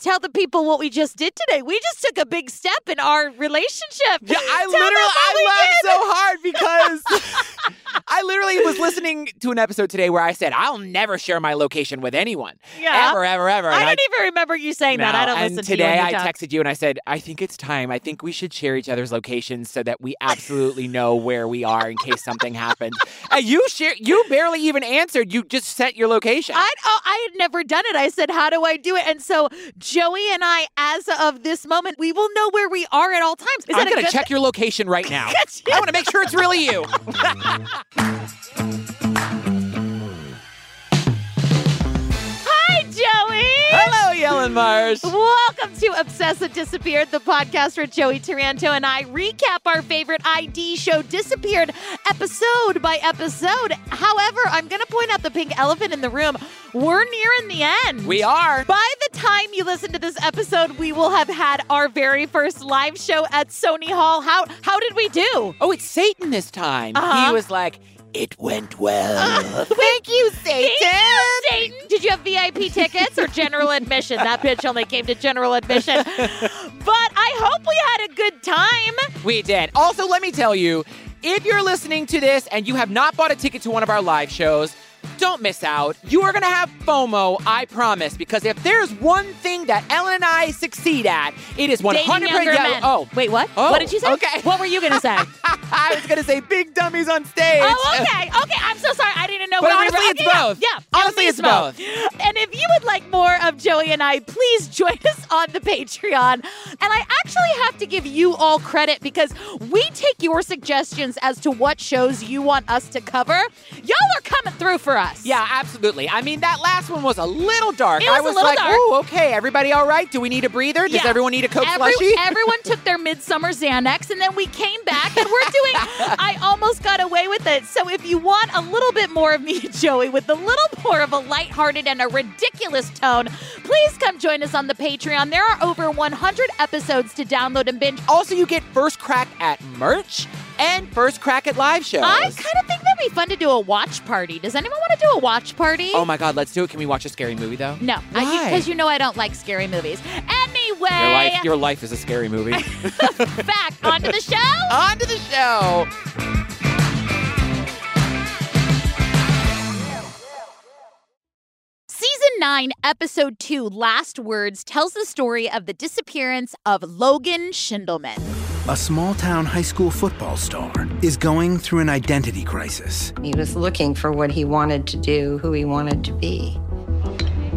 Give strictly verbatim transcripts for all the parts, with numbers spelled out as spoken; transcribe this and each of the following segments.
tell the people what we just did today. We just took a big step in our relationship. Yeah, I tell literally, I laughed so hard because I literally was listening to an episode today where I said, I'll never share my location with anyone. Yeah. Ever, ever, ever. I and don't I, even remember you saying no, that. I don't listen to you. And today I talk. texted you and I said, I think it's time. I think we should share each other's locations so that we absolutely know where we are in case something happens. And you share, you barely even answered. You just sent your location. I'd, oh, I had never done it. I said, how do I do it? And so Joey and I, as of this moment, we will know where we are at all times. Is I'm going to check th- your location right now. I want to make sure it's really you. Hi, Joey. Hello, Ellen Myers. Welcome to Obsessed with Disappeared, the podcast where Joey Taranto and I recap our favorite I D show, Disappeared, episode by episode. However, I'm going to point out the pink elephant in the room. We're nearing the end. We are. By the time you listen to this episode, we will have had our very first live show at Sony Hall. How how did we do? Oh, it's Satan this time. Uh-huh. He was like, it went well. Uh, Thank you, Satan. Thank you, Satan. Did you have V I P tickets or general admission? That bitch only came to general admission. But I hope we had a good time. We did. Also, let me tell you, if you're listening to this and you have not bought a ticket to one of our live shows, don't miss out. You are going to have FOMO, I promise, because if there's one thing that Ellen and I succeed at, it is one hundred percent. Dating younger men. Oh, wait, what? Oh, what did you say? Okay. What were you going to say? I was going to say big dummies on stage. Oh, okay. Okay, I'm so sorry. I didn't know what we were. But honestly, it's both. Yeah. yeah. Honestly, it's both. both. And if you would like more of Joey and I, please join us on the Patreon. And I actually have to give you all credit because we take your suggestions as to what shows you want us to cover. Y'all are coming through for us. Yeah, absolutely. I mean, that last one was a little dark. It was I was a like, dark. Ooh, okay, everybody all right? Do we need a breather? Does yeah. everyone need a Coke Every- Slushie? Everyone took their Midsummer Xanax, and then we came back, and we're doing I Almost Got Away With It. So if you want a little bit more of me, Joey, with a little more of a lighthearted and a ridiculous tone, please come join us on the Patreon. There are over one hundred episodes to download and binge. Also, you get first crack at merch and first crack at live shows. I kind of think that'd be fun to do a watch party. Does anyone want to do a watch party? Oh, my God, let's do it. Can we watch a scary movie, though? No. Why? Because you know I don't like scary movies. Anyway. Your life, your life is a scary movie. Back onto the show. Onto the show. Season nine, Episode two, Last Words, tells the story of the disappearance of Logan Schiendelman. A small-town high school football star is going through an identity crisis. He was looking for what he wanted to do, who he wanted to be.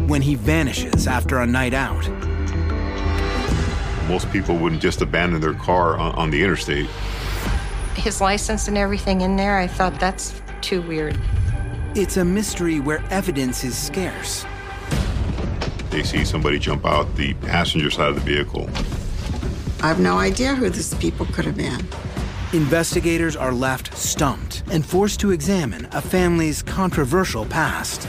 When he vanishes after a night out. Most people wouldn't just abandon their car on, on the interstate. His license and everything in there, I thought that's too weird. It's a mystery where evidence is scarce. They see somebody jump out the passenger side of the vehicle. I have no idea who these people could have been. Investigators are left stumped and forced to examine a family's controversial past.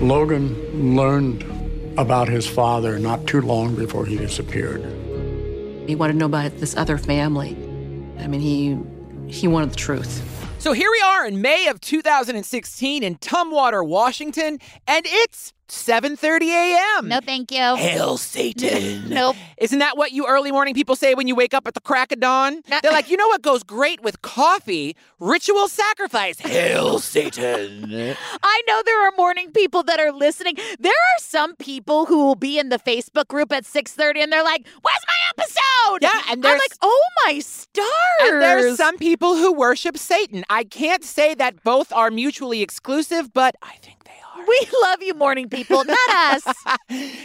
Logan learned about his father not too long before he disappeared. He wanted to know about this other family. I mean, he he wanted the truth. So here we are in May of two thousand sixteen in Tumwater, Washington, and it's seven thirty a.m. No, thank you. Hail Satan. Nope. Isn't that what you early morning people say when you wake up at the crack of dawn? No. They're like, you know what goes great with coffee? Ritual sacrifice. Hail Satan. I know there are morning people that are listening. There are some people who will be in the Facebook group at six thirty and they're like, where's my episode? Yeah, and they're like, oh my stars. And there's some people who worship Satan. I can't say that both are mutually exclusive, but I think they are. We love you, morning people, not us.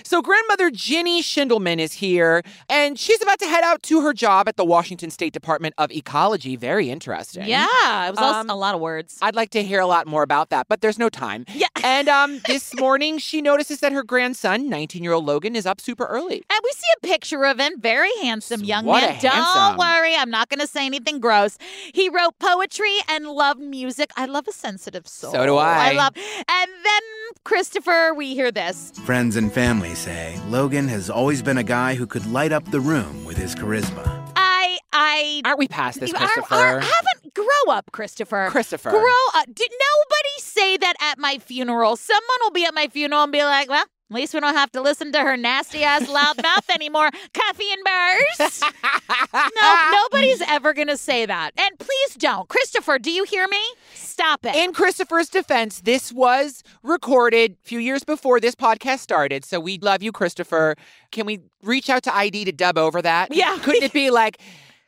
So grandmother Ginny Schiendelman is here, and she's about to head out to her job at the Washington State Department of Ecology. Very interesting. Yeah, it was um, a lot of words. I'd like to hear a lot more about that, but there's no time. Yeah. And um, this morning, she notices that her grandson, nineteen-year-old Logan, is up super early. And we see a picture of him, very handsome young what man. A handsome. Don't worry, I'm not going to say anything gross. He wrote poetry and loved music. I love a sensitive soul. So do I. I love. And then Christopher, we hear this. Friends and family say Logan has always been a guy who could light up the room with his charisma. I, I... Aren't we past this, Christopher? Are, are, haven't... Grow up, Christopher. Christopher. Grow up. Did nobody say that at my funeral? Someone will be at my funeral and be like, well, At least we don't have to listen to her nasty-ass loud mouth anymore. Coffee and bars. No, nobody's ever going to say that. And please don't. Christopher, do you hear me? Stop it. In Christopher's defense, this was recorded a few years before this podcast started. So we love you, Christopher. Can we reach out to I D to dub over that? Yeah. Couldn't it be like,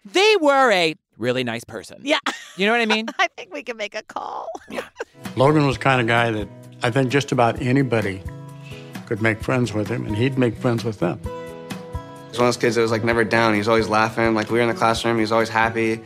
they were a really nice person? Yeah. You know what I mean? I think we can make a call. Yeah. Logan was the kind of guy that I think just about anybody could make friends with him, and he'd make friends with them. He was one of those kids that was, like, never down. He was always laughing. Like, we were in the classroom, he was always happy.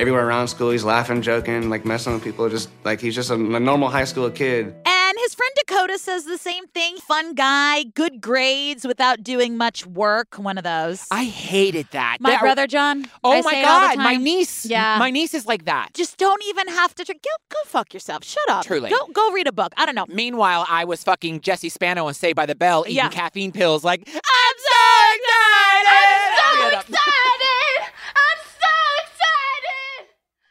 Everywhere around school, he's laughing, joking, like, messing with people. Just, like, he's just a, a normal high school kid. And his friend Dakota says the same thing. Fun guy, good grades without doing much work. One of those. I hated that. My that, brother, John. Oh, I my say God. All the time. My niece. Yeah. My niece is like that. Just don't even have to. Go, go fuck yourself. Shut up. Truly. Go, go read a book. I don't know. Meanwhile, I was fucking Jesse Spano on Saved by the Bell eating yeah. caffeine pills. Like, I'm so excited. I'm so excited. I'm so excited.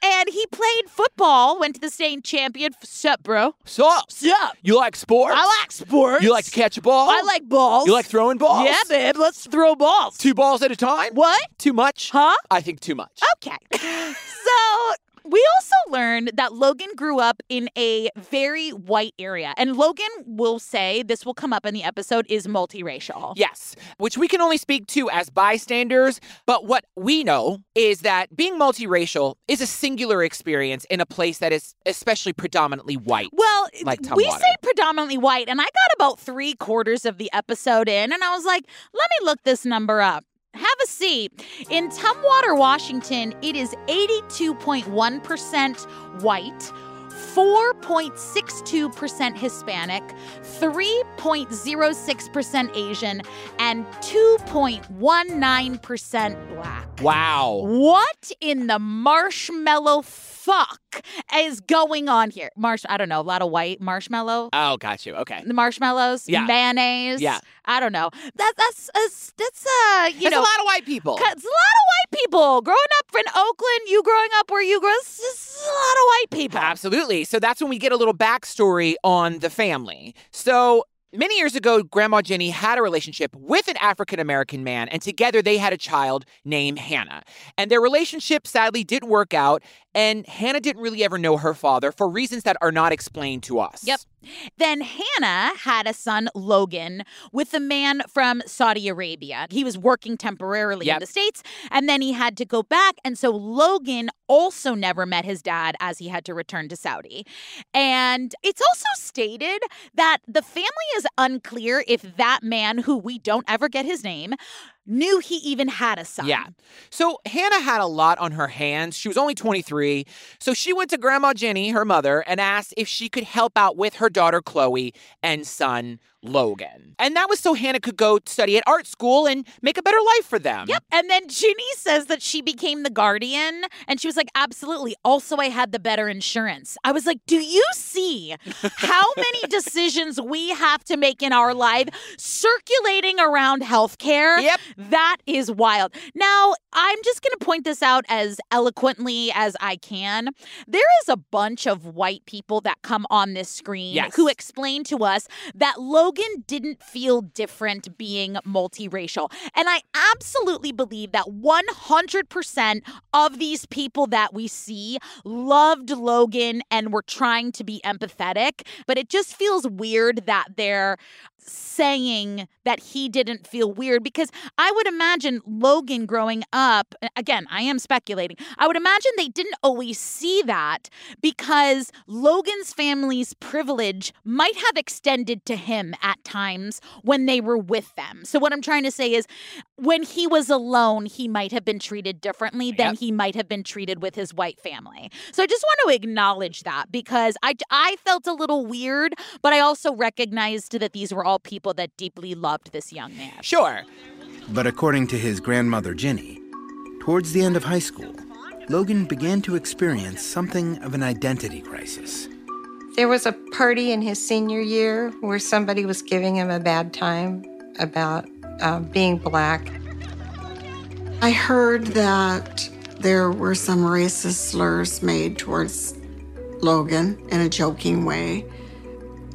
And he played football, went to the state champion. Sup, bro? Sup? Sup? You like sports? I like sports. You like to catch a ball? I like balls. You like throwing balls? Yeah, babe, let's throw balls. Two balls at a time? What? Too much? Huh? I think too much. Okay. So we also learned that Logan grew up in a very white area. And Logan will say, this will come up in the episode, is multiracial. Yes, which we can only speak to as bystanders. But what we know is that being multiracial is a singular experience in a place that is especially predominantly white. Well, like Tumwater. We say predominantly white, and I got about three quarters of the episode in, and I was like, let me look this number up. Have a seat. In Tumwater, Washington, it is eighty-two point one percent white, four point six two percent Hispanic, three point zero six percent Asian, and two point one nine percent Black. Wow. What in the marshmallow fuck is going on here? Marsh, I don't know, a lot of white marshmallow. Oh, got you. Okay. The marshmallows, yeah. Mayonnaise. Yeah. I don't know. That, that's, that's, that's uh, you that's know. That's a lot of white people. It's a lot of white people. Growing up in Oakland, you growing up where you grew up, it's just a lot of white people. Absolutely. So that's when we get a little backstory on the family. So many years ago, Grandma Ginny had a relationship with an African-American man, and together they had a child named Hannah. And their relationship sadly didn't work out, and Hannah didn't really ever know her father for reasons that are not explained to us. Yep. Then Hannah had a son, Logan, with a man from Saudi Arabia. He was working temporarily yep. in the States, and then he had to go back. And so Logan also never met his dad as he had to return to Saudi. And it's also stated that the family is unclear if that man, who we don't ever get his name, knew he even had a son. Yeah. So Hannah had a lot on her hands. She was only twenty-three. So she went to Grandma Ginny, her mother, and asked if she could help out with her daughter, Chloe, and son, Logan. And that was so Hannah could go study at art school and make a better life for them. Yep. And then Ginny says that she became the guardian. And she was like, absolutely. Also, I had the better insurance. I was like, do you see how many decisions we have to make in our life circulating around healthcare? Yep. That is wild. Now, I'm just going to point this out as eloquently as I can. There is a bunch of white people that come on this screen yes. who explain to us that Logan didn't feel different being multiracial. And I absolutely believe that one hundred percent of these people that we see loved Logan and were trying to be empathetic. But it just feels weird that they're saying that he didn't feel weird, because I would imagine Logan growing up, again, I am speculating, I would imagine they didn't always see that because Logan's family's privilege might have extended to him at times when they were with them. So what I'm trying to say is when he was alone, he might have been treated differently yep. than he might have been treated with his white family. So I just want to acknowledge that, because I, I felt a little weird, but I also recognized that these were all people that deeply loved this young man. Sure. But according to his grandmother, Ginny, towards the end of high school, Logan began to experience something of an identity crisis. There was a party in his senior year where somebody was giving him a bad time about uh, being Black. I heard that there were some racist slurs made towards Logan in a joking way,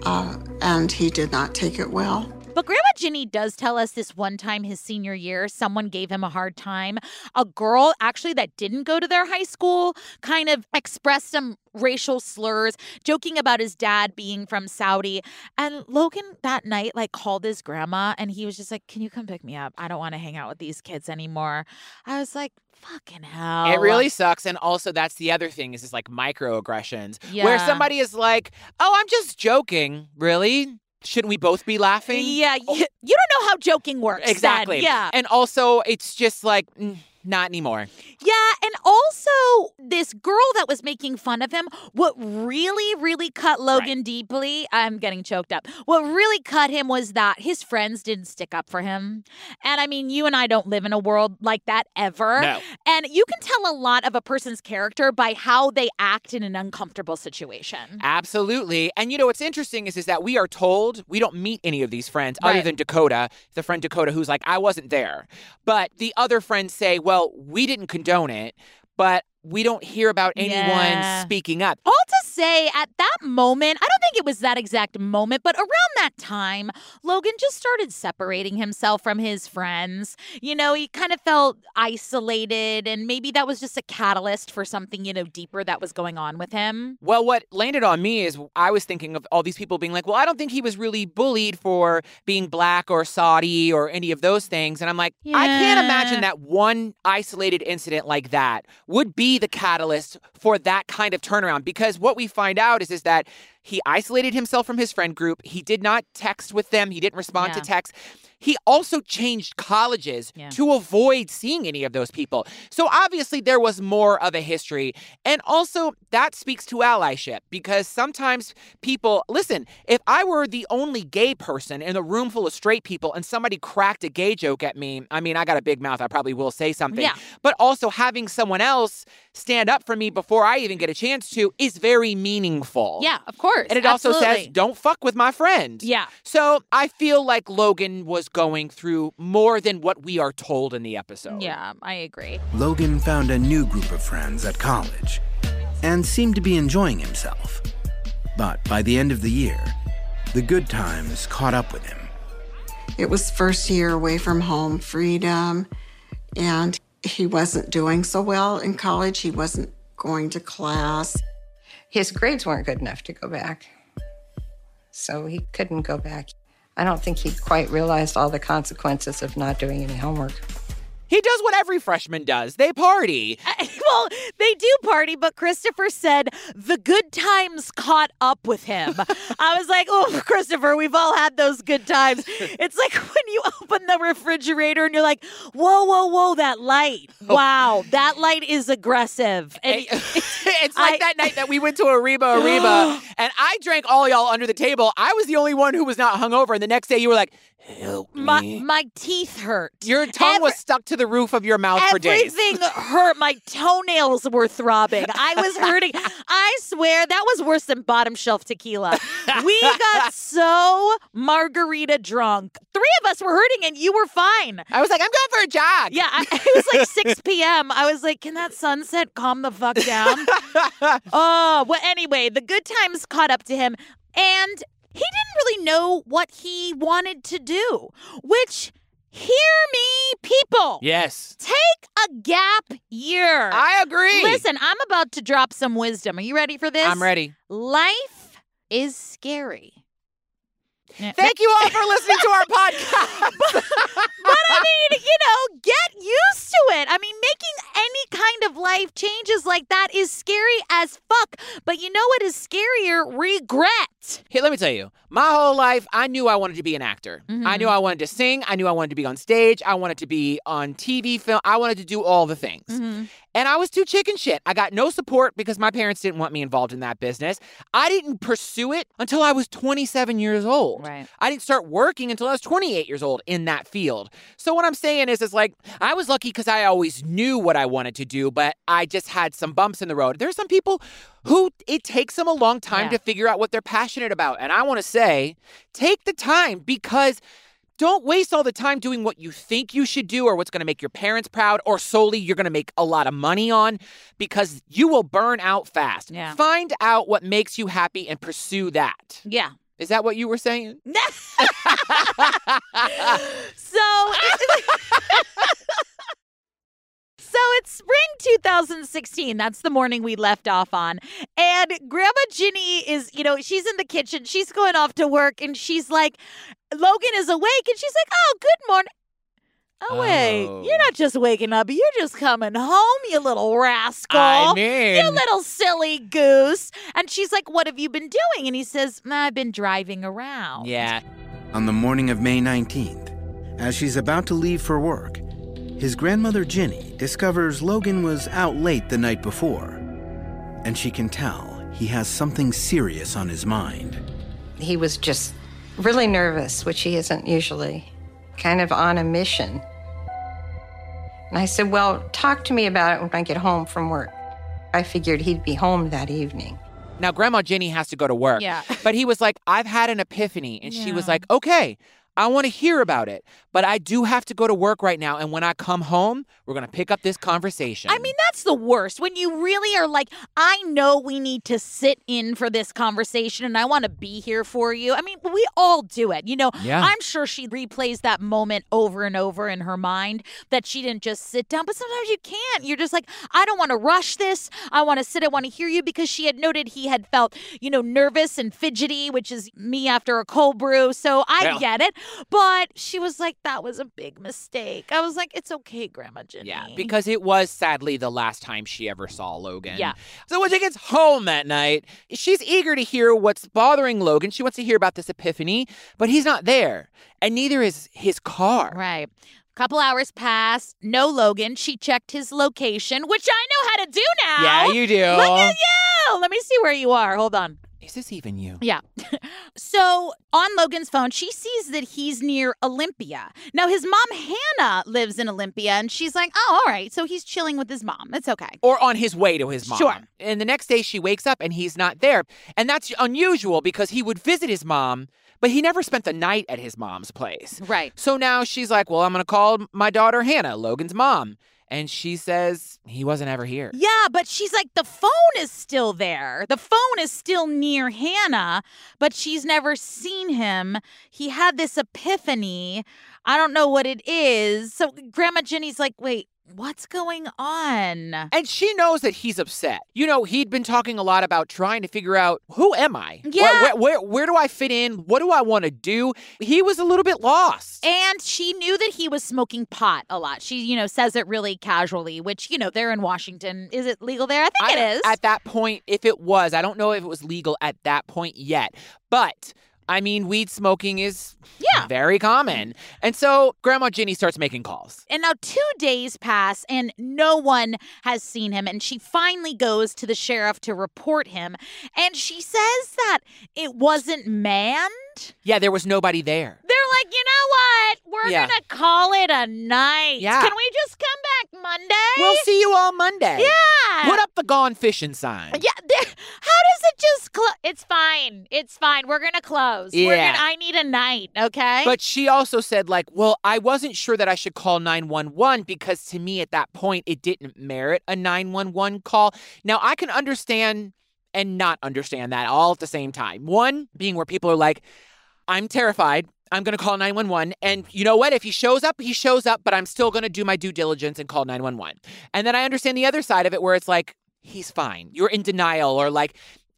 uh, and he did not take it well. But Grandma Ginny does tell us this one time his senior year, someone gave him a hard time. A girl actually that didn't go to their high school kind of expressed some racial slurs, joking about his dad being from Saudi. And Logan that night, like, called his grandma and he was just like, can you come pick me up? I don't want to hang out with these kids anymore. I was like, fucking hell. It really sucks. And also that's the other thing is it's like microaggressions yeah. where somebody is like, oh, I'm just joking. Really? Shouldn't we both be laughing? Yeah. You, you don't know how joking works. Exactly. Then. Yeah. And also it's just like... Mm. Not anymore. Yeah, and also this girl that was making fun of him, what really, really cut Logan right. deeply, I'm getting choked up, what really cut him was that his friends didn't stick up for him. And I mean, you and I don't live in a world like that ever. No. And you can tell a lot of a person's character by how they act in an uncomfortable situation. Absolutely. And you know, what's interesting is, is that we are told, we don't meet any of these friends right. other than Dakota, the friend Dakota who's like, I wasn't there. But the other friends say, well, Well, we didn't condone it, but we don't hear about anyone yeah. speaking up. All to say, at that moment, I don't think it was that exact moment, but around that time, Logan just started separating himself from his friends. You know, he kind of felt isolated, and maybe that was just a catalyst for something, you know, deeper that was going on with him. Well, what landed on me is I was thinking of all these people being like, well, I don't think he was really bullied for being black or Saudi or any of those things. And I'm like, yeah. I can't imagine that one isolated incident like that would be the catalyst for that kind of turnaround, because what we find out is, is that he isolated himself from his friend group. He did not text with them. He didn't respond yeah. to texts. He also changed colleges yeah. to avoid seeing any of those people. So obviously there was more of a history. And also that speaks to allyship, because sometimes people, listen, if I were the only gay person in a room full of straight people and somebody cracked a gay joke at me, I mean, I got a big mouth. I probably will say something. Yeah. But also having someone else stand up for me before I even get a chance to is very meaningful. Yeah, of course. And it Absolutely. Also says, don't fuck with my friend. Yeah. So I feel like Logan was going through more than what we are told in the episode. Yeah, I agree. Logan found a new group of friends at college and seemed to be enjoying himself. But by the end of the year, the good times caught up with him. It was first year away from home, freedom, and he wasn't doing so well in college. He wasn't going to class. His grades weren't good enough to go back, so he couldn't go back. I don't think he quite realized all the consequences of not doing any homework. He does what every freshman does. They party. Uh, well, they do party, but Christopher said the good times caught up with him. I was like, oh, Christopher, we've all had those good times. It's like when you open the refrigerator and you're like, whoa, whoa, whoa, that light. Wow, that light is aggressive. And it's like I, that night that we went to Arriba, Arriba, and I drank all y'all under the table. I was the only one who was not hungover, and the next day you were like, help me. My, my teeth hurt. Your tongue Every- was stuck to the roof of your mouth for days. Everything hurt. My toenails were throbbing. I was hurting. I swear that was worse than bottom shelf tequila. We got so margarita drunk. Three of us were hurting and you were fine. I was like, I'm going for a jog. Yeah, I, it was like six p.m. I was like, can that sunset calm the fuck down? Oh, well, anyway, the good times caught up to him. And he didn't really know what he wanted to do, which, hear me, people. Yes. Take a gap year. I agree. Listen, I'm about to drop some wisdom. Are you ready for this? I'm ready. Life is scary. Thank you all for listening to our podcast. but, but I mean, you know, get used to it. I mean, making any kind of life changes like that is scary as fuck. But you know what is scarier? Regret. Hey, let me tell you, my whole life, I knew I wanted to be an actor. Mm-hmm. I knew I wanted to sing. I knew I wanted to be on stage. I wanted to be on T V, film. I wanted to do all the things. Mm-hmm. And I was too chicken shit. I got no support because my parents didn't want me involved in that business. I didn't pursue it until I was twenty-seven years old. Right. I didn't start working until I was twenty-eight years old in that field. So what I'm saying is, is like, I was lucky because I always knew what I wanted to do, but I just had some bumps in the road. There's some people who it takes them a long time yeah. to figure out what they're passionate about. And I want to say, take the time, because don't waste all the time doing what you think you should do or what's going to make your parents proud or solely you're going to make a lot of money on, because you will burn out fast. Yeah. Find out what makes you happy and pursue that. Yeah, Is that what you were saying? No. so, so it's spring two thousand sixteen. That's the morning we left off on. And Grandma Ginny is, you know, she's in the kitchen. She's going off to work. And she's like, Logan is awake. And she's like, oh, good morning. Oh, wait, oh. You're not just waking up. You're just coming home, you little rascal. I mean. You little silly goose. And she's like, what have you been doing? And he says, I've been driving around. Yeah. On the morning of May nineteenth, as she's about to leave for work, his grandmother Ginny discovers Logan was out late the night before. And she can tell he has something serious on his mind. He was just really nervous, which he isn't usually. Kind of on a mission. And I said, well, talk to me about it when I get home from work. I figured he'd be home that evening. Now, Grandma Ginny has to go to work. Yeah. But he was like, I've had an epiphany. And yeah. She was like, okay, I want to hear about it. But I do have to go to work right now. And when I come home, we're going to pick up this conversation. I mean, that's the worst. When you really are like, I know we need to sit in for this conversation and I want to be here for you. I mean, we all do it. You know, yeah. I'm sure she replays that moment over and over in her mind that she didn't just sit down. But sometimes you can't. You're just like, I don't want to rush this. I want to sit. I want to hear you. Because she had noted he had felt, you know, nervous and fidgety, which is me after a cold brew. So I yeah. get it. But she was like, that was a big mistake. I was like, it's okay, Grandma Ginny. Yeah, because it was sadly the last time she ever saw Logan. Yeah. So when she gets home that night, she's eager to hear what's bothering Logan. She wants to hear about this epiphany, but he's not there. And neither is his car. Right. Couple hours passed. No Logan. She checked his location, which I know how to do now. Yeah, you do. Look at you. Let me see where you are. Hold on. Is this even you? Yeah. So on Logan's phone, she sees that he's near Olympia. Now, his mom, Hannah, lives in Olympia, and she's like, oh, all right. So he's chilling with his mom. It's okay. Or on his way to his mom. Sure. And the next day she wakes up and he's not there. And that's unusual because he would visit his mom, but he never spent the night at his mom's place. Right. So now she's like, well, I'm going to call my daughter, Hannah, Logan's mom. And she says he wasn't ever here. Yeah, but she's like, the phone is still there. The phone is still near Hannah, but she's never seen him. He had this epiphany. I don't know what it is. So Grandma Ginny's like, wait, what's going on? And she knows that he's upset. You know, he'd been talking a lot about trying to figure out, who am I? Yeah. Where, where, where, where do I fit in? What do I want to do? He was a little bit lost. And she knew that he was smoking pot a lot. She, you know, says it really casually, which, you know, they're in Washington. Is it legal there? I think I, it is. At that point, if it was, I don't know if it was legal at that point yet. But I mean, weed smoking is yeah. very common. And so Grandma Ginny starts making calls. And now two days pass and no one has seen him. And she finally goes to the sheriff to report him. And she says that it wasn't manned. Yeah, there was nobody there. They're like, you know what? We're yeah. going to call it a night. Yeah. Can we just come back Monday? We'll see you all Monday. Yeah. Put up the gone fishing sign. Yeah. How does it just close? It's fine. It's fine. We're going to close. Yeah. We're gonna- I need a night, okay? But she also said, like, well, I wasn't sure that I should call nine one one because to me at that point, it didn't merit a nine one one call. Now, I can understand and not understand that all at the same time. One being where people are like, I'm terrified. I'm going to call nine one one. And you know what? If he shows up, he shows up, but I'm still going to do my due diligence and call nine one one. And then I understand the other side of it where it's like, he's fine. You're in denial or like,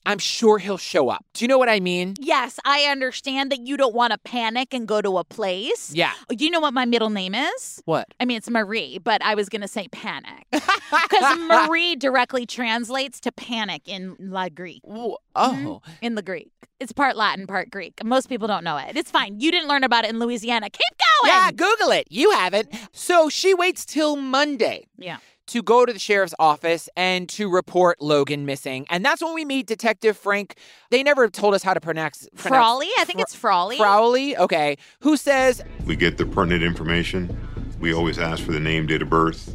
I'm sure he'll show up. Do you know what I mean? Yes, I understand that you don't want to panic and go to a place. Yeah. Do you know what my middle name is? What? I mean, it's Marie, but I was going to say panic. Because Marie directly translates to panic in La Greek. Ooh, oh. Mm-hmm. In the Greek. It's part Latin, part Greek. Most people don't know it. It's fine. You didn't learn about it in Louisiana. Keep going. Yeah, Google it. You haven't. So she waits till Monday. Yeah. To go to the sheriff's office and to report Logan missing. And that's when we meet Detective Frank. They never told us how to pronounce... pronounce Frawley? I think Fra- it's Frawley. Frawley, okay. Who says... We get the pertinent information. We always ask for the name, date of birth.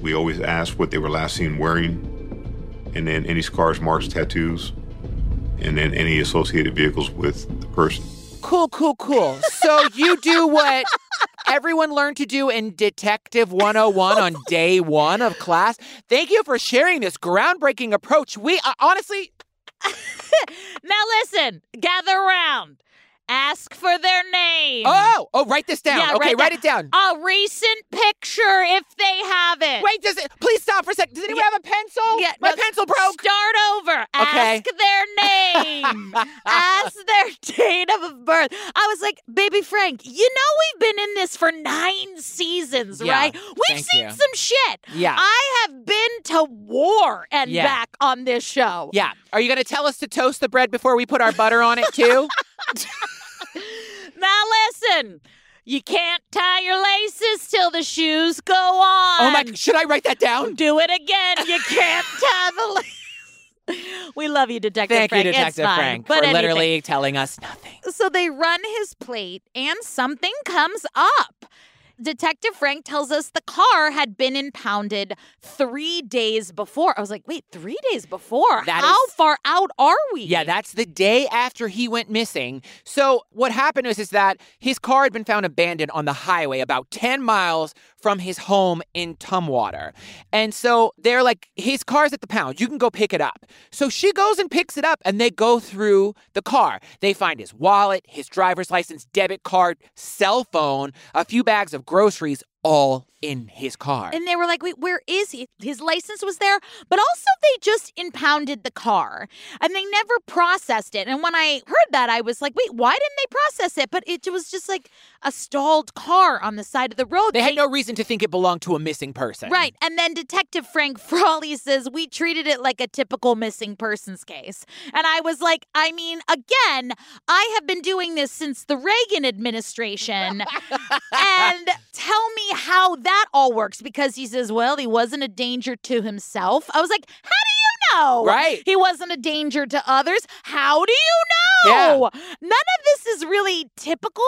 We always ask what they were last seen wearing. And then any scars, marks, tattoos. And then any associated vehicles with the person. Cool, cool, cool. So you do what... everyone learned to do in Detective one oh one on day one of class. Thank you for sharing this groundbreaking approach. We uh, honestly, Now listen, gather around. Ask for their name. Oh, oh, write this down. Yeah, okay, write, write it down. A recent picture if they have it. Wait, does it, please stop for a second. Does anyone yeah. have a pencil? Yeah, My no, pencil broke. Start over. Okay. Ask their name. Ask their date of birth. I was like, baby Frank, you know we've been in this for nine seasons, yeah, right? We've seen you. some shit. Yeah. I have been to war and yeah. back on this show. Yeah. Are you going to tell us to toast the bread before we put our butter on it, too? Now listen, you can't tie your laces till the shoes go on. Oh my, should I write that down? Do it again. You can't tie the laces. We love you, Detective Frank. Thank you, Detective Frank, for literally telling us nothing. So they run his plate and something comes up. Detective Frank tells us the car had been impounded three days before. I was like, wait, three days before? That How is, far out are we? Yeah, that's the day after he went missing. So what happened was is that his car had been found abandoned on the highway about ten miles from his home in Tumwater. And so they're like, his car's at the pound. You can go pick it up. So she goes and picks it up, and they go through the car. They find his wallet, his driver's license, debit card, cell phone, a few bags of groceries, all in his car. And they were like, wait, where is he? His license was there. But also they just impounded the car and they never processed it. And when I heard that, I was like, wait, why didn't they process it? But it was just like a stalled car on the side of the road. They, they had no reason to think it belonged to a missing person. Right. And then Detective Frank Frawley says, we treated it like a typical missing persons case. And I was like, I mean, again, I have been doing this since the Reagan administration. And tell me how that all works, because he says, well, he wasn't a danger to himself. I was like, how do you know? Right. He wasn't a danger to others. How do you know? Yeah. None of this is really typical,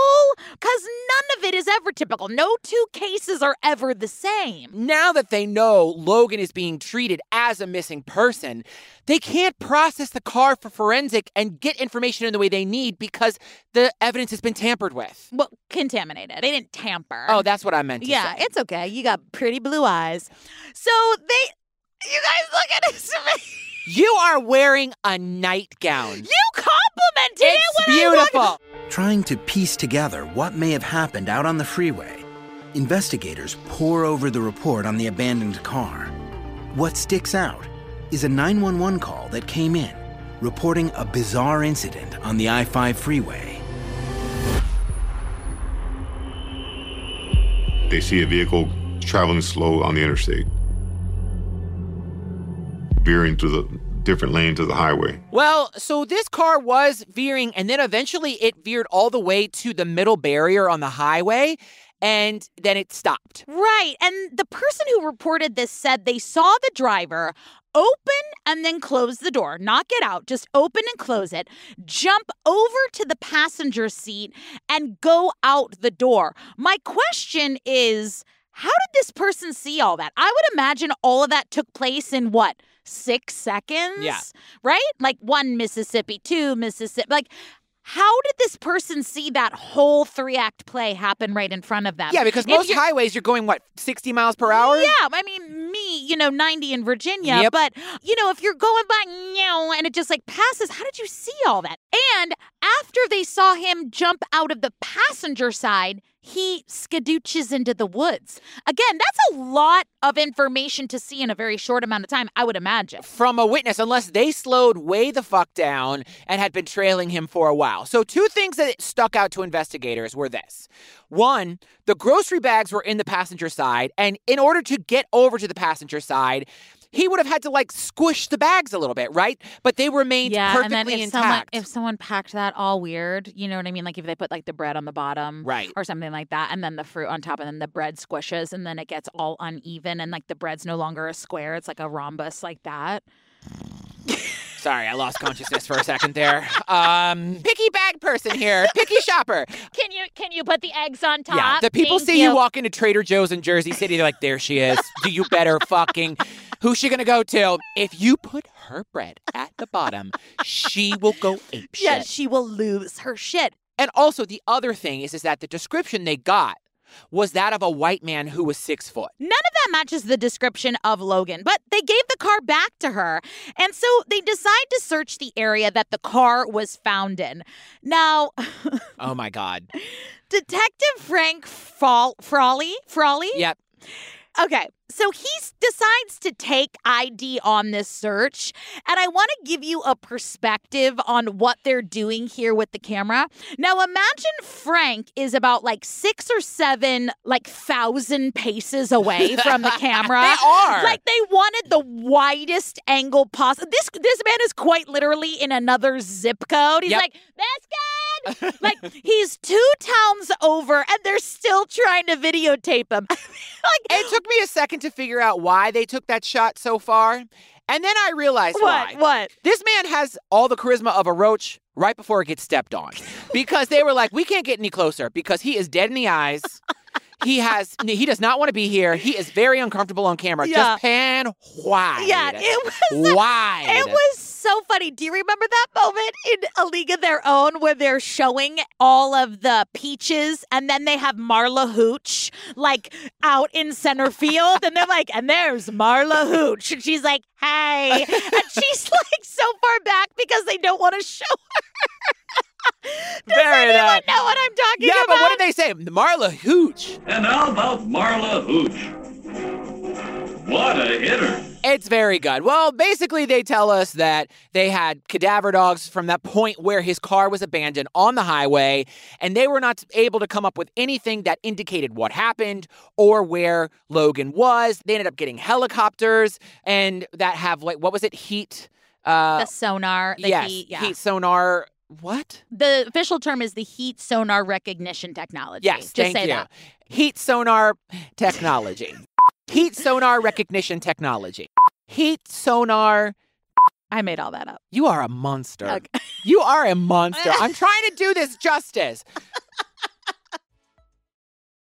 because none of it is ever typical. No two cases are ever the same. Now that they know Logan is being treated as a missing person, they can't process the car for forensic and get information in the way they need because the evidence has been tampered with. Well, contaminated. They didn't tamper. Oh, that's what I meant to yeah, say. Yeah, it's okay. You got pretty blue eyes. So they, you guys look at his face. You are wearing a nightgown. You complimented it when beautiful. I looked. Trying to piece together what may have happened out on the freeway, investigators pore over the report on the abandoned car. What sticks out is a nine one one call that came in, reporting a bizarre incident on the I five freeway. They see a vehicle traveling slow on the interstate, veering to the different lanes of the highway. Well, so this car was veering, and then eventually it veered all the way to the middle barrier on the highway. And then it stopped. Right. And the person who reported this said they saw the driver open and then close the door, not get out, just open and close it, jump over to the passenger seat and go out the door. My question is, how did this person see all that? I would imagine all of that took place in what? Six seconds? Yeah. Right? Like one Mississippi, two Mississippi, like... How did this person see that whole three-act play happen right in front of them? Yeah, because most you're, highways, you're going, what, sixty miles per hour? Yeah, I mean, me, you know, ninety in Virginia. Yep. But, you know, if you're going by, and it just, like, passes, how did you see all that? And after they saw him jump out of the passenger side, he skadooches into the woods. Again, that's a lot of information to see in a very short amount of time, I would imagine. From a witness, unless they slowed way the fuck down and had been trailing him for a while. So two things that stuck out to investigators were this. One, the grocery bags were in the passenger side, and in order to get over to the passenger side, he would have had to, like, squish the bags a little bit, right? But they remained yeah, perfectly and then if intact. Someone, if someone packed that all weird, you know what I mean? Like, if they put, like, the bread on the bottom right. or something like that, and then the fruit on top, and then the bread squishes, and then it gets all uneven, and, like, the bread's no longer a square. It's like a rhombus like that. Sorry, I lost consciousness for a second there. Um, picky bag person here, picky shopper. Can you can you put the eggs on top? Yeah, the people Thank see you. you walk into Trader Joe's in Jersey City, they're like, there she is. Do you better fucking... Who's she gonna go to? If you put her bread at the bottom, she will go ape shit. Yeah, she will lose her shit. And also, the other thing is, is that the description they got was that of a white man who was six foot. None of that matches the description of Logan, but they gave the car back to her. And so they decide to search the area that the car was found in. Now... oh, my God. Detective Frank Frawley? Frawley? Yep. Okay, so he decides to take I D on this search, and I want to give you a perspective on what they're doing here with the camera. Now, imagine Frank is about, like, six or seven, like, thousand paces away from the camera. They are. Like, they wanted the widest angle possible. This, this man is quite literally in another zip code. He's yep. like, this guy! Like, he's two towns over, and they're still trying to videotape him. Like, it took me a second to figure out why they took that shot so far. And then I realized what, why. What? This man has all the charisma of a roach right before it gets stepped on. Because they were like, we can't get any closer because he is dead in the eyes. He has. He does not want to be here. He is very uncomfortable on camera. Yeah. Just pan wide. Yeah, it was wide. It was so funny. Do you remember that moment in A League of Their Own where they're showing all of the peaches and then they have Marla Hooch like out in center field and they're like, and there's Marla Hooch and she's like, hey, and she's like so far back because they don't want to show her. Does Fair anyone enough. know what I'm talking yeah, about? Yeah, but what did they say? Marla Hooch. And how about Marla Hooch? What a hitter. It's very good. Well, basically, they tell us that they had cadaver dogs from that point where his car was abandoned on the highway, and they were not able to come up with anything that indicated what happened or where Logan was. They ended up getting helicopters and that have, like, what was it? Heat? Uh, the sonar. The yes, heat, yeah. heat sonar. What? The official term is the heat sonar recognition technology. Yes, Just thank say you. That. Heat sonar technology. Heat sonar recognition technology. Heat sonar. I made all that up. You are a monster. Okay. You are a monster. I'm trying to do this justice.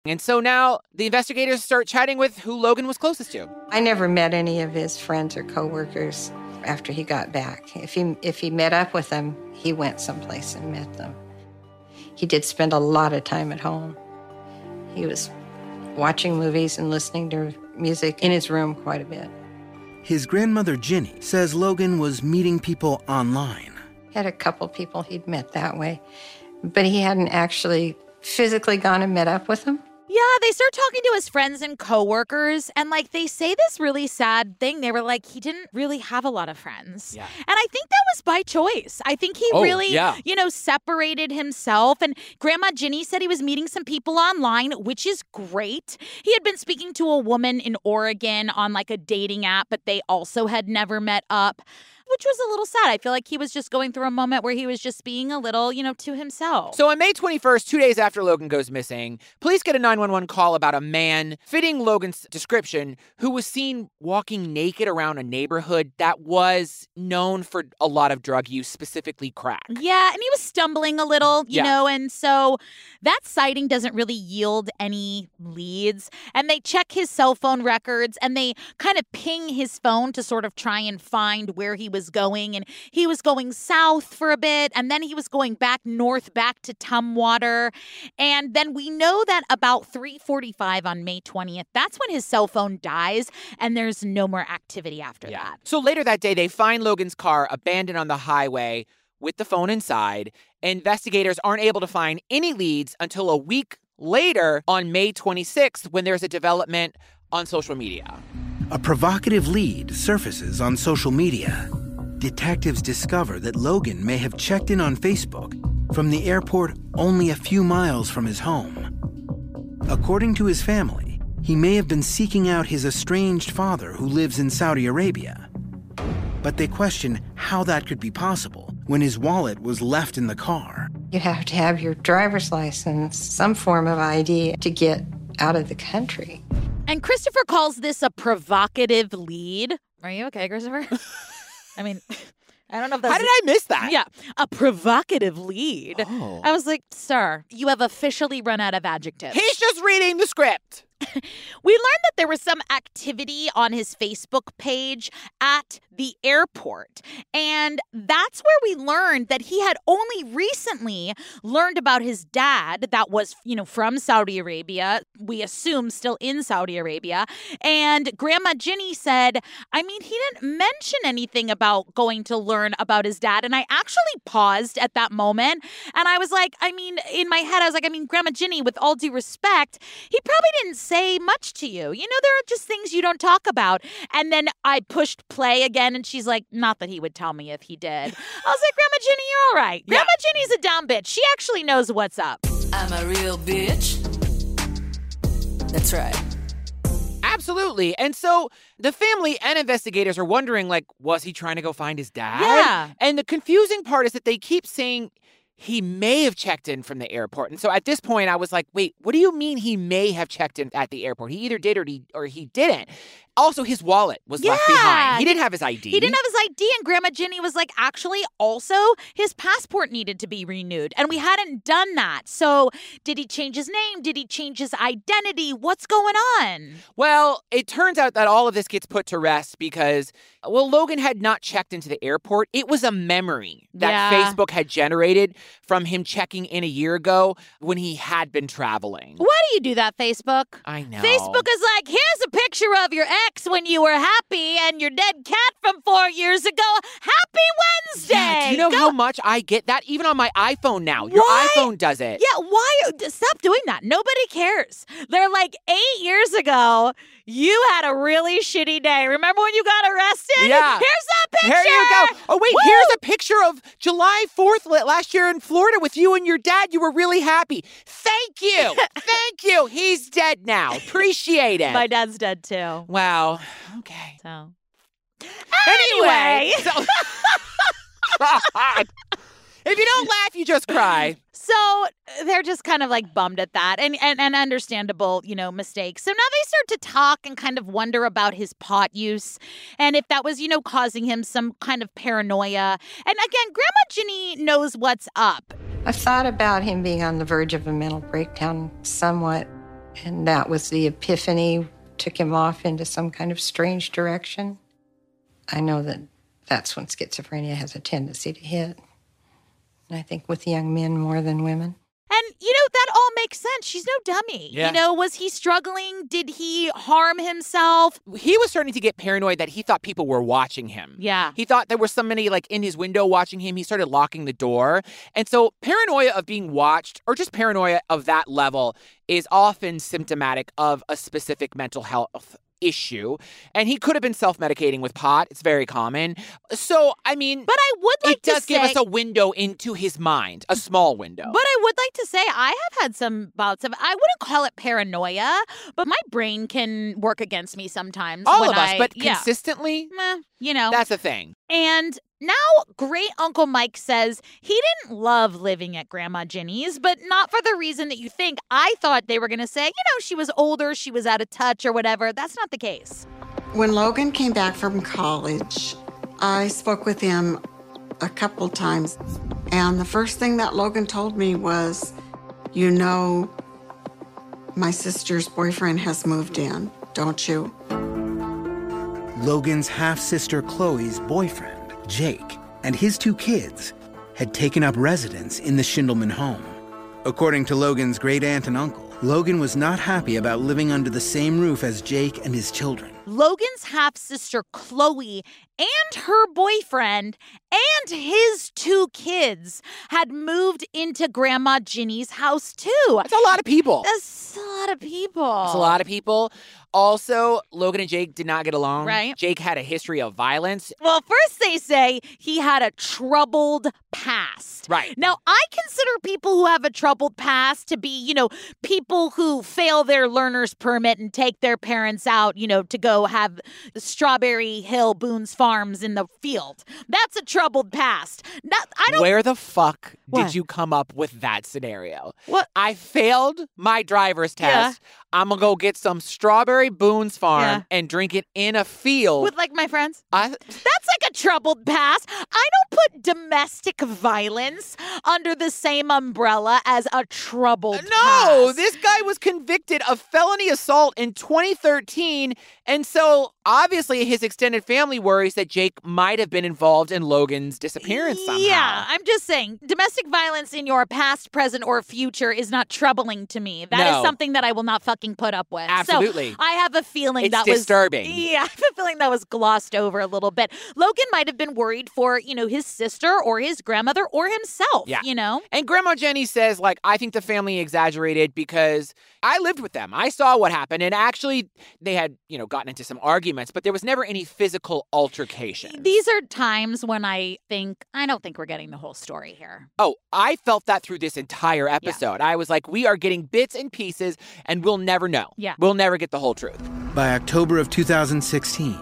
And so now the investigators start chatting with who Logan was closest to. I never met any of his friends or coworkers. After he got back. If he if he met up with them, he went someplace and met them. He did spend a lot of time at home. He was watching movies and listening to music in his room quite a bit. His grandmother, Ginny, says Logan was meeting people online. Had a couple people he'd met that way, but he hadn't actually physically gone and met up with them. Yeah, they start talking to his friends and coworkers, and, like, they say this really sad thing. They were like, he didn't really have a lot of friends. Yeah. And I think that was by choice. I think he oh, really, yeah. you know, separated himself. And Grandma Ginny said he was meeting some people online, which is great. He had been speaking to a woman in Oregon on, like, a dating app, but they also had never met up, which was a little sad. I feel like he was just going through a moment where he was just being a little, you know, to himself. So on May twenty-first, two days after Logan goes missing, police get a nine one one call about a man fitting Logan's description who was seen walking naked around a neighborhood that was known for a lot of drug use, specifically crack. Yeah, and he was stumbling a little, you yeah. know, and so that sighting doesn't really yield any leads. And they check his cell phone records and they kind of ping his phone to sort of try and find where he was going, and he was going south for a bit, and then he was going back north, back to Tumwater. And then we know that about three forty-five on May twentieth, that's when his cell phone dies, and there's no more activity after yeah. that. So later that day, they find Logan's car abandoned on the highway with the phone inside. Investigators aren't able to find any leads until a week later on May twenty-sixth, when there's a development on social media. A provocative lead surfaces on social media. Detectives discover that Logan may have checked in on Facebook from the airport only a few miles from his home. According to his family, he may have been seeking out his estranged father who lives in Saudi Arabia. But they question how that could be possible when his wallet was left in the car. You have to have your driver's license, some form of I D to get out of the country. And Christopher calls this a provocative lead. Are you okay, Christopher? I mean, I don't know if that's... How did I miss that? Yeah, a provocative lead. Oh. I was like, sir, you have officially run out of adjectives. He's just reading the script. We learned that there was some activity on his Facebook page at the airport. And that's where we learned that he had only recently learned about his dad that was, you know, from Saudi Arabia, we assume still in Saudi Arabia. And Grandma Ginny said, I mean, he didn't mention anything about going to learn about his dad. And I actually paused at that moment. And I was like, I mean, in my head, I was like, I mean, Grandma Ginny, with all due respect, he probably didn't say much to you. You know, there are just things you don't talk about. And then I pushed play again, and she's like, not that he would tell me if he did. I was like, Grandma Ginny, you're all right. Grandma yeah. Ginny's a down bitch. She actually knows what's up. I'm a real bitch. That's right. Absolutely. And so the family and investigators are wondering, like, was he trying to go find his dad? Yeah. And the confusing part is that they keep saying he may have checked in from the airport. And so at this point, I was like, wait, what do you mean he may have checked in at the airport? He either did or he, or he didn't. Also, his wallet was yeah. left behind. He didn't have his I D. He didn't have his I D, and Grandma Ginny was like, actually, also, his passport needed to be renewed, and we hadn't done that. So did he change his name? Did he change his identity? What's going on? Well, it turns out that all of this gets put to rest because, well, Logan had not checked into the airport. It was a memory that yeah. Facebook had generated from him checking in a year ago when he had been traveling. Why do you do that, Facebook? I know. Facebook is like, here's a picture of your ex when you were happy and your dead cat from four years ago. Happy Wednesday! Yeah, do you know Go. how much I get that? Even on my iPhone now. Your why? iPhone does it. Yeah, why? Stop doing that. Nobody cares. They're like, eight years ago, you had a really shitty day. Remember when you got arrested? Yeah. Here's that picture! Here you go. Oh, wait, Woo! here's a picture of July fourth last year in Florida with you and your dad. You were really happy. Thank you! Thank you! He's dead now. Appreciate it. My dad's dead, too. Wow. Wow. Okay. So. Anyway. anyway so, God. If you don't laugh, you just cry. So they're just kind of like bummed at that and, and, and understandable, you know, mistakes. So now they start to talk and kind of wonder about his pot use and if that was, you know, causing him some kind of paranoia. And again, Grandma Ginny knows what's up. I've thought about him being on the verge of a mental breakdown somewhat, and that was the epiphany took him off into some kind of strange direction. I know that that's when schizophrenia has a tendency to hit. And I think with young men more than women. And, you know, that all makes sense. She's no dummy. Yeah. You know, was he struggling? Did he harm himself? He was starting to get paranoid that he thought people were watching him. Yeah. He thought there was somebody, like, in his window watching him. He started locking the door. And so paranoia of being watched, or just paranoia of that level, is often symptomatic of a specific mental health issue. And he could have been self-medicating with pot. It's very common. So, I mean, but I would like it to does say, give us a window into his mind, a small window. But I would like to say I have had some bouts of, I wouldn't call it paranoia, but my brain can work against me sometimes. All when of us, I, but yeah. consistently, eh, you know, that's a thing. And now Great Uncle Mike says he didn't love living at Grandma Ginny's, but not for the reason that you think. I thought they were going to say, you know, she was older, she was out of touch or whatever. That's not the case. When Logan came back from college, I spoke with him a couple times. And the first thing that Logan told me was, you know, my sister's boyfriend has moved in, don't you? Logan's half-sister Chloe's boyfriend, Jake, and his two kids had taken up residence in the Schiendelman home. According to Logan's great-aunt and uncle, Logan was not happy about living under the same roof as Jake and his children. Logan's half-sister Chloe and her boyfriend and his two kids had moved into Grandma Ginny's house, too. That's a lot of people. That's a lot of people. That's a lot of people. Also, Logan and Jake did not get along. Right. Jake had a history of violence. Well, first they say he had a troubled past. Right. Now, I consider people who have a troubled past to be, you know, people who fail their learner's permit and take their parents out, you know, to go have Strawberry Hill Boone's Farms in the field. That's a troubled past. Not, I don't... Where the fuck what? did you come up with that scenario? What? I failed my driver's test. Yeah. I'm going to go get some Strawberry Boone's Farm yeah. and drink it in a field. With, like, my friends? I... That's like a troubled past. I don't put domestic violence under the same umbrella as a troubled no, past. No, this guy was convicted of felony assault in twenty thirteen. And so obviously his extended family worries that Jake might have been involved in Logan's disappearance somehow. Yeah, I'm just saying domestic violence in your past, present, or future is not troubling to me. That no. is something that I will not fucking put up with. Absolutely. So I have a feeling it's that disturbing. was disturbing. Yeah, I have a feeling that was glossed over a little bit. Logan might have been worried for, you know, his sister or his grandmother or himself, yeah. you know? And Grandma Jenny says, like, I think the family exaggerated because I lived with them. I saw what happened. And actually, they had, you know, gotten into some arguments, but there was never any physical altercation. These are times when I think, I don't think we're getting the whole story here. Oh, I felt that through this entire episode. Yeah. I was like, we are getting bits and pieces, and we'll never know. Yeah. We'll never get the whole truth. By October of two thousand sixteen,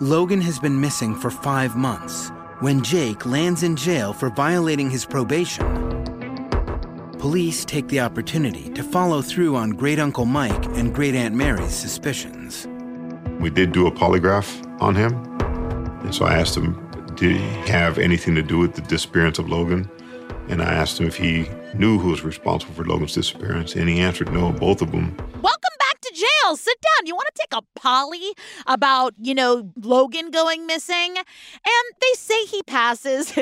Logan has been missing for five months when Jake lands in jail for violating his probation. Police take the opportunity to follow through on Great Uncle Mike and Great Aunt Mary's suspicions. We did do a polygraph on him, and so I asked him, did he have anything to do with the disappearance of Logan? And I asked him if he knew who was responsible for Logan's disappearance, and he answered no, both of them. Welcome back to jail. Sit down. You want to take a poly about, you know, Logan going missing? And they say he passes.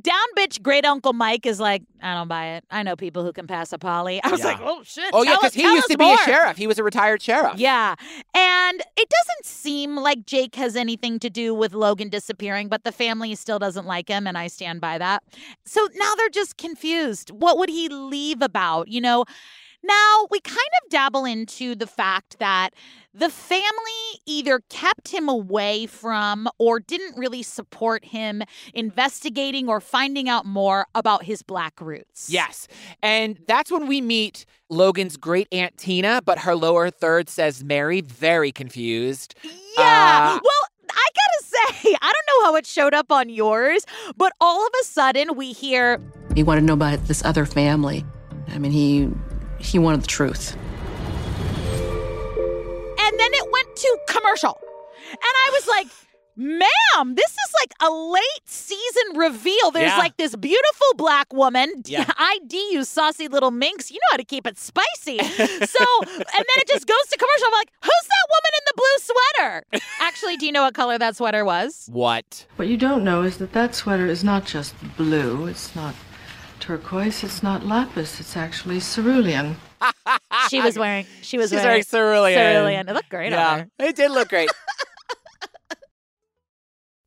Down bitch Great Uncle Mike is like, I don't buy it. I know people who can pass a poly. I was yeah. like, oh, shit. Oh, yeah, because he used to more. be a sheriff. He was a retired sheriff. Yeah. And it doesn't seem like Jake has anything to do with Logan disappearing, but the family still doesn't like him, and I stand by that. So now they're just confused. What would he leave about, you know? Now, we kind of dabble into the fact that the family either kept him away from or didn't really support him investigating or finding out more about his black roots. Yes. And that's when we meet Logan's great aunt Tina, but her lower third says Mary, very confused. Yeah. Uh, well, I gotta say, I don't know how it showed up on yours, but all of a sudden we hear, he wanted to know about this other family. I mean, he... He wanted the truth. And then it went to commercial. And I was like, ma'am, this is like a late season reveal. There's yeah. like this beautiful black woman. Yeah. I D, you saucy little minx. You know how to keep it spicy. So, and then it just goes to commercial. I'm like, who's that woman in the blue sweater? Actually, do you know what color that sweater was? What? What you don't know is that that sweater is not just blue. It's not turquoise, it's not lapis, it's actually cerulean. She was wearing, she was She's wearing, wearing cerulean. cerulean. It looked great yeah, on her. It did look great.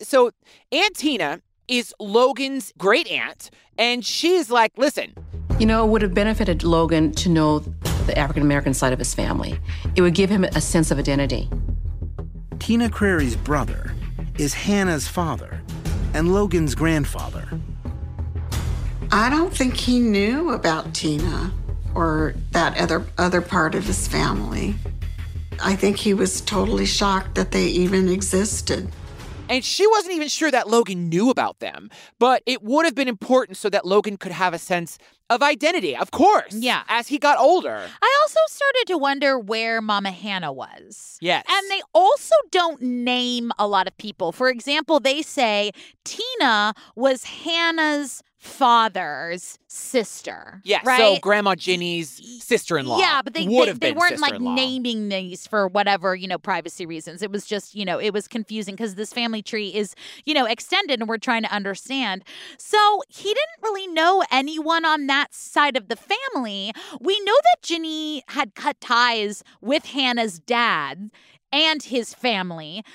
So Aunt Tina is Logan's great aunt, and she's like, listen. You know, it would have benefited Logan to know the African-American side of his family. It would give him a sense of identity. Tina Crary's brother is Hannah's father and Logan's grandfather. I don't think he knew about Tina or that other other part of his family. I think he was totally shocked that they even existed. And she wasn't even sure that Logan knew about them, but it would have been important so that Logan could have a sense of identity, of course, yeah. as he got older. I also started to wonder where Mama Hannah was. Yes. And they also don't name a lot of people. For example, they say Tina was Hannah's father's sister. Yeah, right? So Grandma Ginny's sister-in-law. Yeah, but they, they, they weren't like naming these for whatever, you know, privacy reasons. It was just, you know, it was confusing because this family tree is, you know, extended and we're trying to understand. So he didn't really know anyone on that side of the family. We know that Ginny had cut ties with Hannah's dad and his family,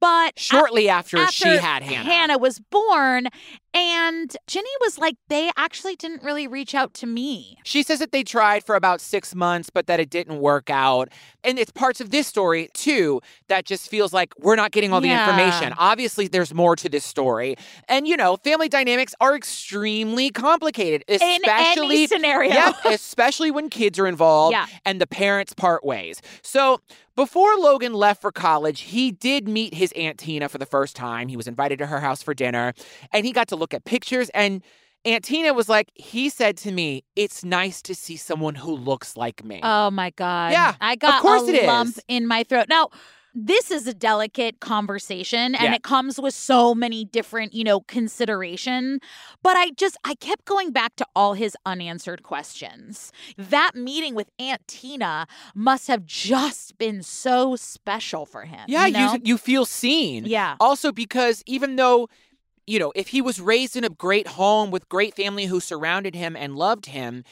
but shortly af- after, after she had Hannah. Hannah was born, and Ginny was like, they actually didn't really reach out to me. She says that they tried for about six months, but that it didn't work out. And it's parts of this story, too, that just feels like we're not getting all the yeah. information. Obviously, there's more to this story. And, you know, family dynamics are extremely complicated. Especially, in any scenario. Yeah, especially when kids are involved yeah. and the parents part ways. So before Logan left for college, he did meet his Aunt Tina for the first time. He was invited to her house for dinner, and he got to look at pictures. And Aunt Tina was like, he said to me, it's nice to see someone who looks like me. Oh, my God. Yeah, I got a lump in my throat. Now, This is a delicate conversation, and yeah. it comes with so many different, you know, consideration. But I just, I kept going back to all his unanswered questions. That meeting with Aunt Tina must have just been so special for him. Yeah, you know? you, you feel seen. Yeah. Also, because even though, you know, if he was raised in a great home with great family who surrounded him and loved him,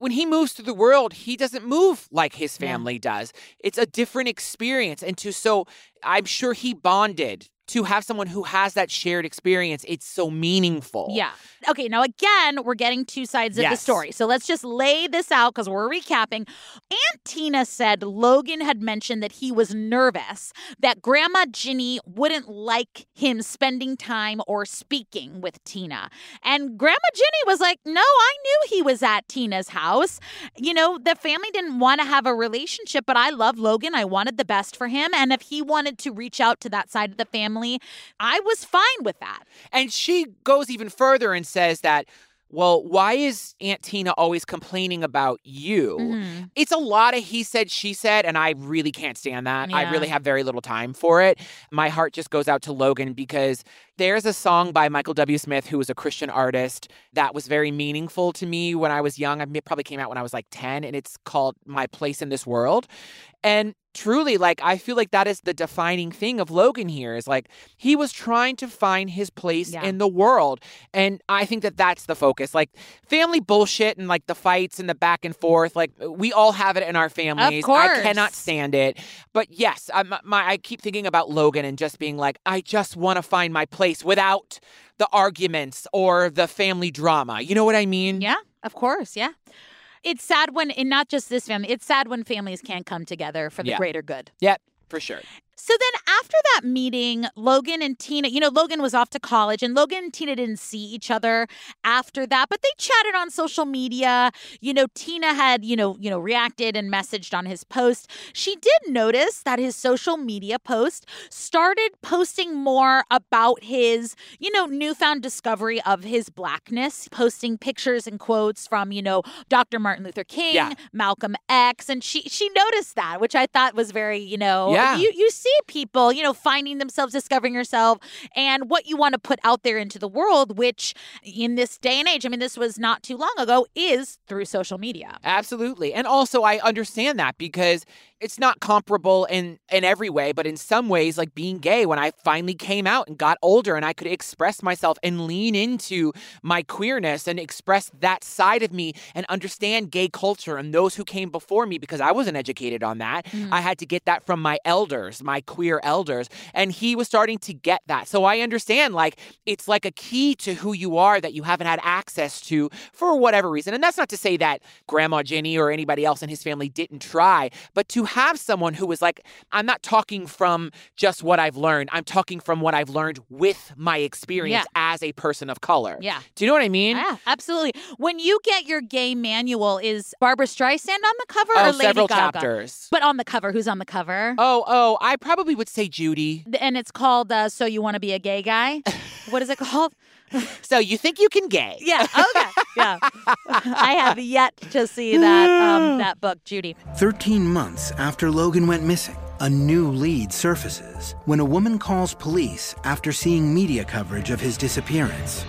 when he moves through the world, he doesn't move like his family yeah. does. It's a different experience. And to so I'm sure he bonded to have someone who has that shared experience. It's so meaningful. Yeah. Okay, now again, we're getting two sides yes. of the story. So let's just lay this out because we're recapping. Aunt Tina said Logan had mentioned that he was nervous, that Grandma Ginny wouldn't like him spending time or speaking with Tina. And Grandma Ginny was like, no, I knew he was at Tina's house. You know, the family didn't want to have a relationship, but I love Logan. I wanted the best for him. And if he wanted to reach out to that side of the family, I was fine with that. And she goes even further and says that, well, why is Aunt Tina always complaining about you? Mm-hmm. It's a lot of he said, she said, and I really can't stand that. Yeah. I really have very little time for it. My heart just goes out to Logan because there's a song by Michael W. Smith, who was a Christian artist, that was very meaningful to me when I was young. It probably came out when I was like ten, and it's called My Place in This World. And truly, like, I feel like that is the defining thing of Logan here is like he was trying to find his place yeah. in the world. And I think that that's the focus, like family bullshit and like the fights and the back and forth. Like we all have it in our families. Of course. I cannot stand it. But yes, I'm, my, I keep thinking about Logan and just being like, I just want to find my place without the arguments or the family drama. You know what I mean? Yeah, of course. Yeah. It's sad when, and not just this family, it's sad when families can't come together for the yeah. greater good. Yep, for sure. So then after that meeting, Logan and Tina, you know, Logan was off to college and Logan and Tina didn't see each other after that, but they chatted on social media. You know, Tina had, you know, you know, reacted and messaged on his post. She did notice that his social media post started posting more about his, you know, newfound discovery of his blackness, posting pictures and quotes from, you know, Doctor Martin Luther King, yeah. Malcolm X. And she she noticed that, which I thought was very, you know, yeah. you, you see people, you know, finding themselves, discovering yourself and what you want to put out there into the world, which in this day and age, I mean, this was not too long ago, is through social media. Absolutely. And also I understand that because it's not comparable in, in every way, but in some ways, like being gay, when I finally came out and got older and I could express myself and lean into my queerness and express that side of me and understand gay culture and those who came before me, because I wasn't educated on that. Mm. I had to get that from my elders, my queer elders, and he was starting to get that. So I understand, like, it's like a key to who you are that you haven't had access to for whatever reason. And that's not to say that Grandma Ginny or anybody else in his family didn't try, but to have someone who is like, I'm not talking from just what I've learned. I'm talking from what I've learned with my experience yeah. as a person of color. Yeah. Do you know what I mean? Yeah, absolutely. When you get your gay manual, is Barbara Streisand on the cover oh, or Lady several Gaga? Chapters. But on the cover, who's on the cover? Oh, oh, I probably would say Judy. And it's called uh, So You Want to Be a Gay Guy? What is it called? So You Think You Can Gay. Yeah, okay. Yeah. I have yet to see that um, that book, Judy. Thirteen months after Logan went missing, a new lead surfaces when a woman calls police after seeing media coverage of his disappearance.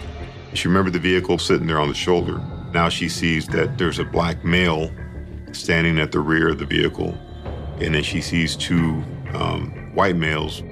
She remembered the vehicle sitting there on the shoulder. Now she sees that there's a black male standing at the rear of the vehicle, and then she sees two um, white males.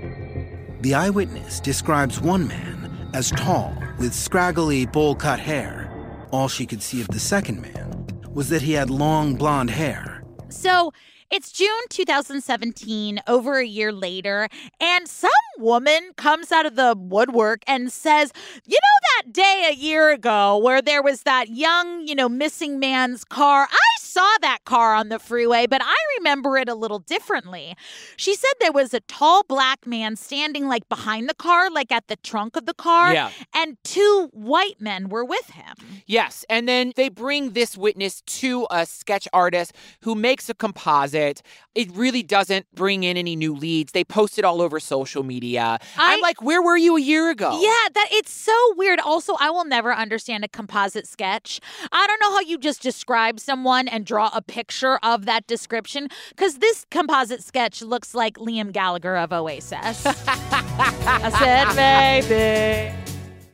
The eyewitness describes one man as tall, with scraggly, bowl-cut hair. All she could see of the second man was that he had long, blonde hair. So it's June two thousand seventeen, over a year later, and some woman comes out of the woodwork and says, you know that day a year ago where there was that young, you know, missing man's car? I saw that car on the freeway, but I remember it a little differently. She said there was a tall black man standing like behind the car, like at the trunk of the car, yeah. and two white men were with him. Yes, and then they bring this witness to a sketch artist who makes a composite. It really doesn't bring in any new leads. They post it all over social media. I, I'm like, where were you a year ago? Yeah, that it's so weird. Also, I will never understand a composite sketch. I don't know how you just describe someone and and draw a picture of that description? Because this composite sketch looks like Liam Gallagher of Oasis. I said, baby.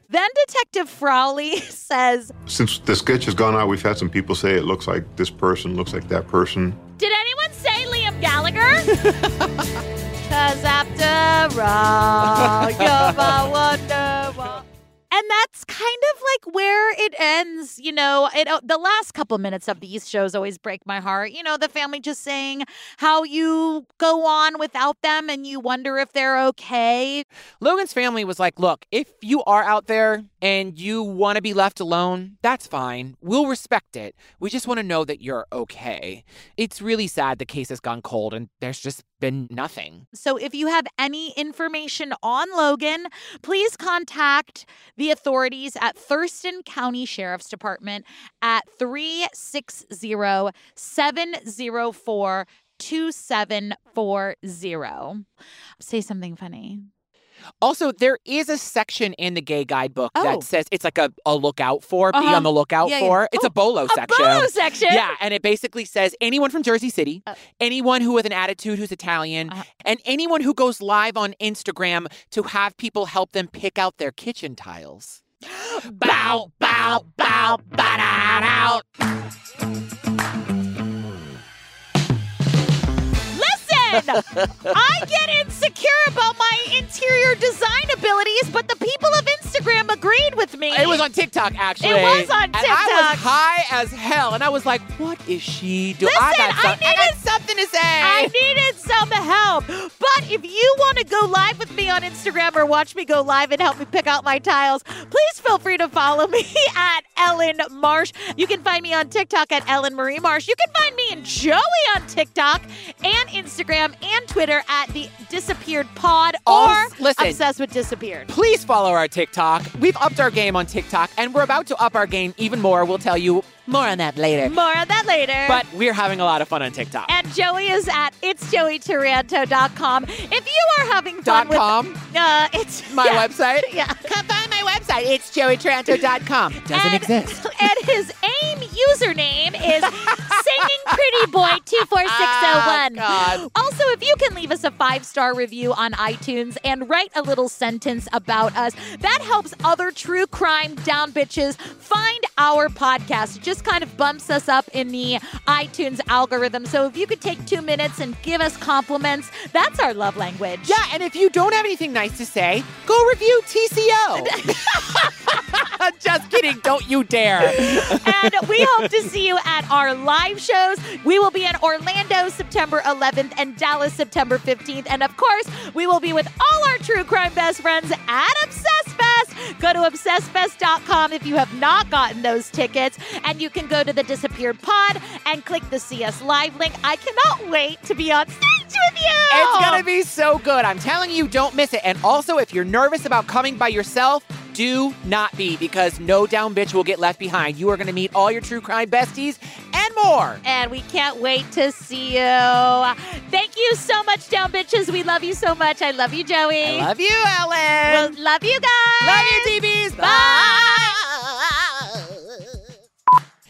Then Detective Frawley says, since the sketch has gone out, we've had some people say it looks like this person, looks like that person. Did anyone say Liam Gallagher? 'Cause after all, you're my wonder woman. And that's kind of like where it ends. You know, it, the last couple minutes of these shows always break my heart. You know, the family just saying how you go on without them and you wonder if they're okay. Logan's family was like, look, if you are out there and you want to be left alone, that's fine. We'll respect it. We just want to know that you're okay. It's really sad the case has gone cold and there's just been nothing. So if you have any information on Logan, please contact the authorities at Thurston County Sheriff's Department at three six zero, seven zero four, two seven four zero. Say something funny. Also, there is a section in the gay guidebook oh. that says it's like a, a lookout for, uh-huh. be on the lookout yeah, for. Yeah. It's oh, a bolo a section. A bolo section? Yeah, and it basically says anyone from Jersey City, uh, anyone who with an attitude who's Italian, uh-huh. and anyone who goes live on Instagram to have people help them pick out their kitchen tiles. Bow, bow, bow, ba-da-da-da. I get insecure about my interior design abilities, but the people of Instagram agreed with me. It was on TikTok, actually. It was on TikTok. And I was high as hell, and I was like, what is she doing? Listen, I got, some- I needed, I got something to say. I needed some help. But if you want to go live with me on Instagram or watch me go live and help me pick out my tiles, please feel free to follow me at Ellen Marsh. You can find me on TikTok at Ellen Marie Marsh. You can find me and Joey on TikTok and Instagram and Twitter at the Disappeared Pod or Listen, Obsessed with Disappeared. Please follow our TikTok. We've upped our game on TikTok, and we're about to up our game even more. We'll tell you more on that later. More on that later. But we're having a lot of fun on TikTok. And Joey is at its joey taranto dot com. If you are having fun with... .com? Uh, it's... My yeah, website? Yeah. Come find my website. its joey taranto dot com. Doesn't and, exist. And his AIM username is singing pretty boy two four six zero one. Oh, God. Also, if you can leave us a five-star review on iTunes and write a little sentence about us, that helps other true crime down bitches find our podcast. It just kind of bumps us up in the iTunes algorithm. So if you could take two minutes and give us compliments, that's our love language. Yeah, and if you don't have anything nice to say, go review T C O. Just kidding. Don't you dare. And we hope to see you at our live shows. We will be in Orlando September eleventh and Dallas September fifteenth. And of course, we will be with all our true crime best friends at Obsessed Fest. Go to obsessed fest dot com if you have not gotten those tickets. And you can go to the Disappeared Pod and click the See Us Live link. I cannot wait to be on stage with you. It's going to be so good. I'm telling you, don't miss it. And also, if you're nervous about coming by yourself, do not be, because no down bitch will get left behind. You are going to meet all your true crime besties and more. And we can't wait to see you. Thank you so much, down bitches. We love you so much. I love you, Joey. I love you, Ellen. Well, love you guys. Love you, D Bs. Bye. Bye.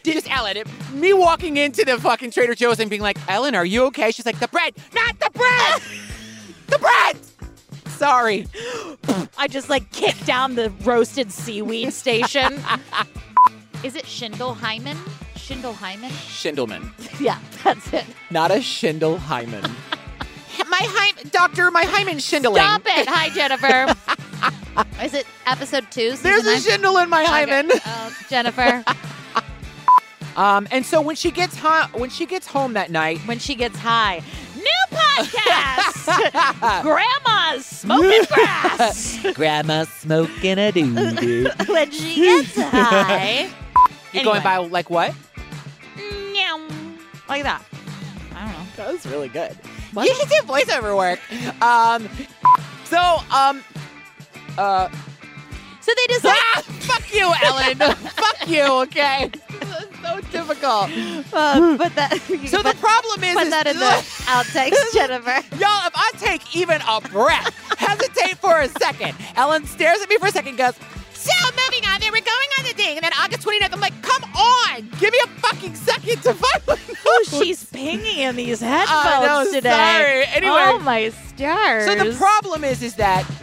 Just Ellen, me walking into the fucking Trader Joe's and being like, Ellen, are you okay? She's like, the bread, not the bread, the bread. Sorry. I just like kicked down the roasted seaweed station. Is it Schiendelman? Schiendelman? Schiendelman. Yeah, that's it. Not a Schiendelman. My hymen, doctor, my hymen Schindling. Stop it. Hi, Jennifer. Is it episode two? There's a Schindle in my hymen. Okay. Oh, Jennifer. Um, and so when she gets home, when she gets home that night, when she gets high, new podcast, Grandma's Smoking Grass, Grandma's Smoking a Doo-Doo. When she gets high, you're anyway. Going by like what? Like that. I don't know. That was really good. What? You should do voiceover work. Um, so um, uh, so they decide. Ah, fuck you, Ellen. Fuck you. Okay. So difficult. Uh, but that, so put, the problem is... Put is, that in the outtakes, Jennifer. Y'all, if I take even a breath, hesitate for a second. Ellen stares at me for a second and goes, so moving on, and we're going on to happening? And then August twenty-ninth, I'm like, come on, give me a fucking second to finally know. Oh, she's pinging in these headphones oh, no, today. Sorry. Anyway, oh my stars. So the problem is, is that